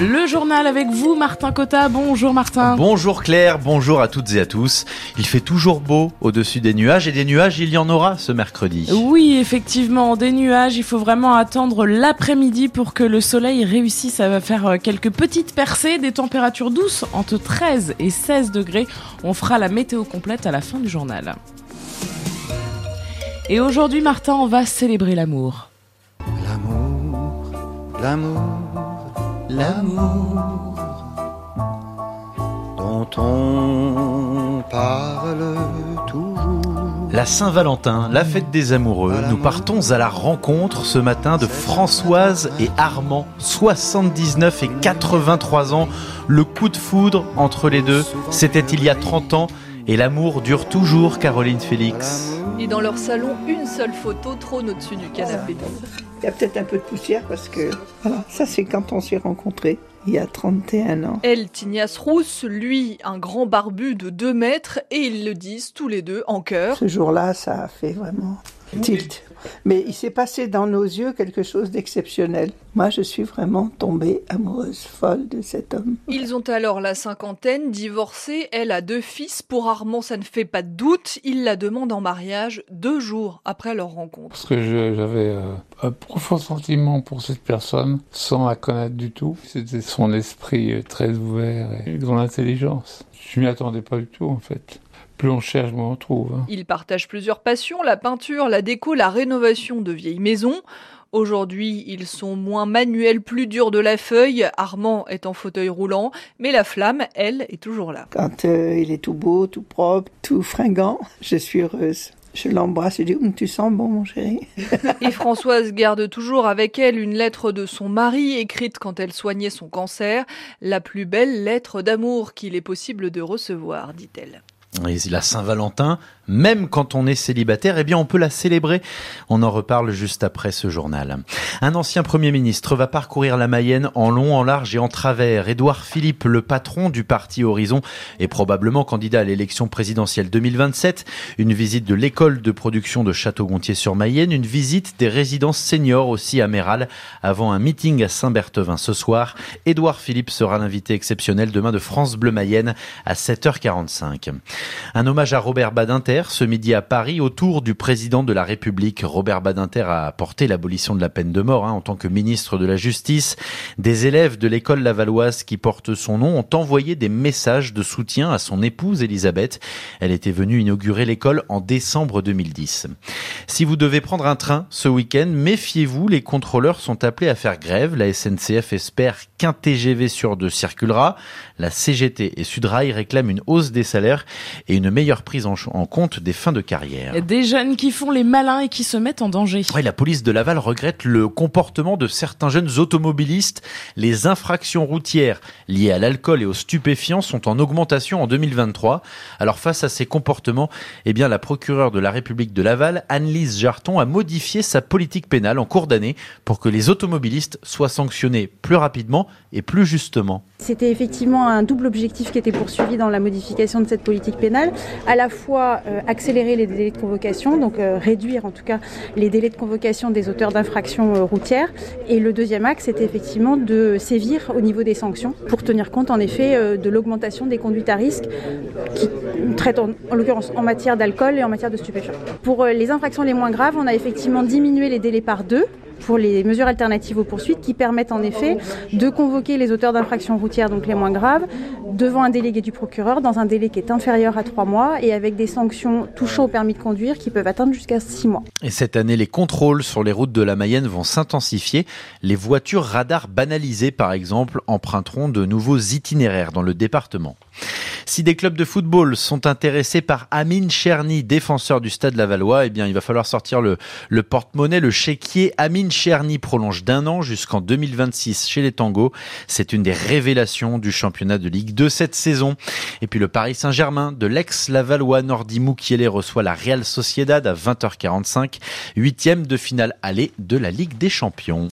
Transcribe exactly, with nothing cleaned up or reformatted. Le journal avec vous, Martin Cotta. Bonjour Martin. Bonjour Claire, bonjour à toutes et à tous. Il fait toujours beau au-dessus des nuages et des nuages, il y en aura ce mercredi. Oui, effectivement, des nuages, il faut vraiment attendre l'après-midi pour que le soleil réussisse à faire quelques petites percées, des températures douces entre treize et seize degrés. On fera la météo complète à la fin du journal. Et aujourd'hui, Martin, on va célébrer l'amour. L'amour, l'amour, l'amour dont on parle toujours. La Saint-Valentin, la fête des amoureux. Nous partons à la rencontre ce matin de Françoise et Armand, soixante-dix-neuf et quatre-vingt-trois ans. Le coup de foudre entre les deux, c'était il y a trente ans. Et l'amour dure toujours, Caroline Félix. Et dans leur salon, une seule photo trône au-dessus du canapé. Il y a peut-être un peu de poussière parce que... Voilà, ça c'est quand on s'est rencontrés, il y a trente et un ans. Elle, Tignas Rousse, lui, un grand barbu de deux mètres, et ils le disent tous les deux en chœur. Ce jour-là, ça a fait vraiment tilt. Mais il s'est passé dans nos yeux quelque chose d'exceptionnel. Moi, je suis vraiment tombée amoureuse folle de cet homme. Ils ont alors la cinquantaine, divorcés, elle a deux fils. Pour Armand, ça ne fait pas de doute. Il la demande en mariage deux jours après leur rencontre. Parce que je, j'avais euh, un profond sentiment pour cette personne, sans la connaître du tout. C'était son esprit très ouvert et son intelligence. Je ne m'y attendais pas du tout, en fait. Plus on cherche, moins on trouve. Hein. Ils partagent plusieurs passions, la peinture, la déco, la rénovation de vieilles maisons. Aujourd'hui, ils sont moins manuels, plus durs de la feuille. Armand est en fauteuil roulant, mais la flamme, elle, est toujours là. Quand euh, il est tout beau, tout propre, tout fringant, je suis heureuse. Je l'embrasse et je dis « Tu sens bon, mon chéri ?» Et Françoise garde toujours avec elle une lettre de son mari, écrite quand elle soignait son cancer. La plus belle lettre d'amour qu'il est possible de recevoir, dit-elle. Et la Saint-Valentin, même quand on est célibataire, eh bien on peut la célébrer. On en reparle juste après ce journal. Un ancien Premier ministre va parcourir la Mayenne en long, en large et en travers. Édouard Philippe, le patron du parti Horizon, est probablement candidat à l'élection présidentielle deux mille vingt-sept. Une visite de l'école de production de Château-Gontier sur Mayenne, une visite des résidences seniors aussi à Méral, avant un meeting à Saint-Berthevin ce soir. Édouard Philippe sera l'invité exceptionnel demain de France Bleu Mayenne à sept heures quarante-cinq. Un hommage à Robert Badinter ce midi à Paris autour du président de la République. Robert Badinter a porté l'abolition de la peine de mort hein, en tant que ministre de la Justice. Des élèves de l'école lavalloise qui porte son nom ont envoyé des messages de soutien à son épouse Elisabeth. Elle était venue inaugurer l'école en décembre deux mille dix. Si vous devez prendre un train ce week-end, méfiez-vous, les contrôleurs sont appelés à faire grève. La S N C F espère qu'un T G V sur deux circulera. La C G T et Sudrail réclament une hausse des salaires et une meilleure prise en, ch- en compte des fins de carrière. Des jeunes qui font les malins et qui se mettent en danger. Ouais, la police de Laval regrette le comportement de certains jeunes automobilistes. Les infractions routières liées à l'alcool et aux stupéfiants sont en augmentation en deux mille vingt-trois. Alors face à ces comportements, eh bien, la procureure de la République de Laval, Anne-Lise Jarton, a modifié sa politique pénale en cours d'année pour que les automobilistes soient sanctionnés plus rapidement et plus justement. C'était effectivement un double objectif qui était poursuivi dans la modification de cette politique pénale, à la fois euh, accélérer les délais de convocation, donc euh, réduire en tout cas les délais de convocation des auteurs d'infractions euh, routières, et le deuxième axe c'était effectivement de sévir au niveau des sanctions pour tenir compte en effet euh, de l'augmentation des conduites à risque qui traitent en, en l'occurrence en matière d'alcool et en matière de stupéfiants. Pour euh, les infractions les moins graves, on a effectivement diminué les délais par deux pour les mesures alternatives aux poursuites qui permettent en effet de convoquer les auteurs d'infractions routières, donc les moins graves, devant un délégué du procureur dans un délai qui est inférieur à trois mois et avec des sanctions touchant au permis de conduire qui peuvent atteindre jusqu'à six mois. Et cette année, les contrôles sur les routes de la Mayenne vont s'intensifier. Les voitures radars banalisées, par exemple, emprunteront de nouveaux itinéraires dans le département. Si des clubs de football sont intéressés par Amine Cherny, défenseur du Stade Lavalois, eh bien, il va falloir sortir le, le porte-monnaie, le chéquier. Amine Cherny prolonge d'un an jusqu'en deux mille vingt-six chez les Tango. C'est une des révélations du championnat de Ligue deux cette saison. Et puis le Paris Saint-Germain de l'ex-Lavallois Nordi Moukielé reçoit la Real Sociedad à vingt heures quarante-cinq, huitième de finale aller de la Ligue des Champions.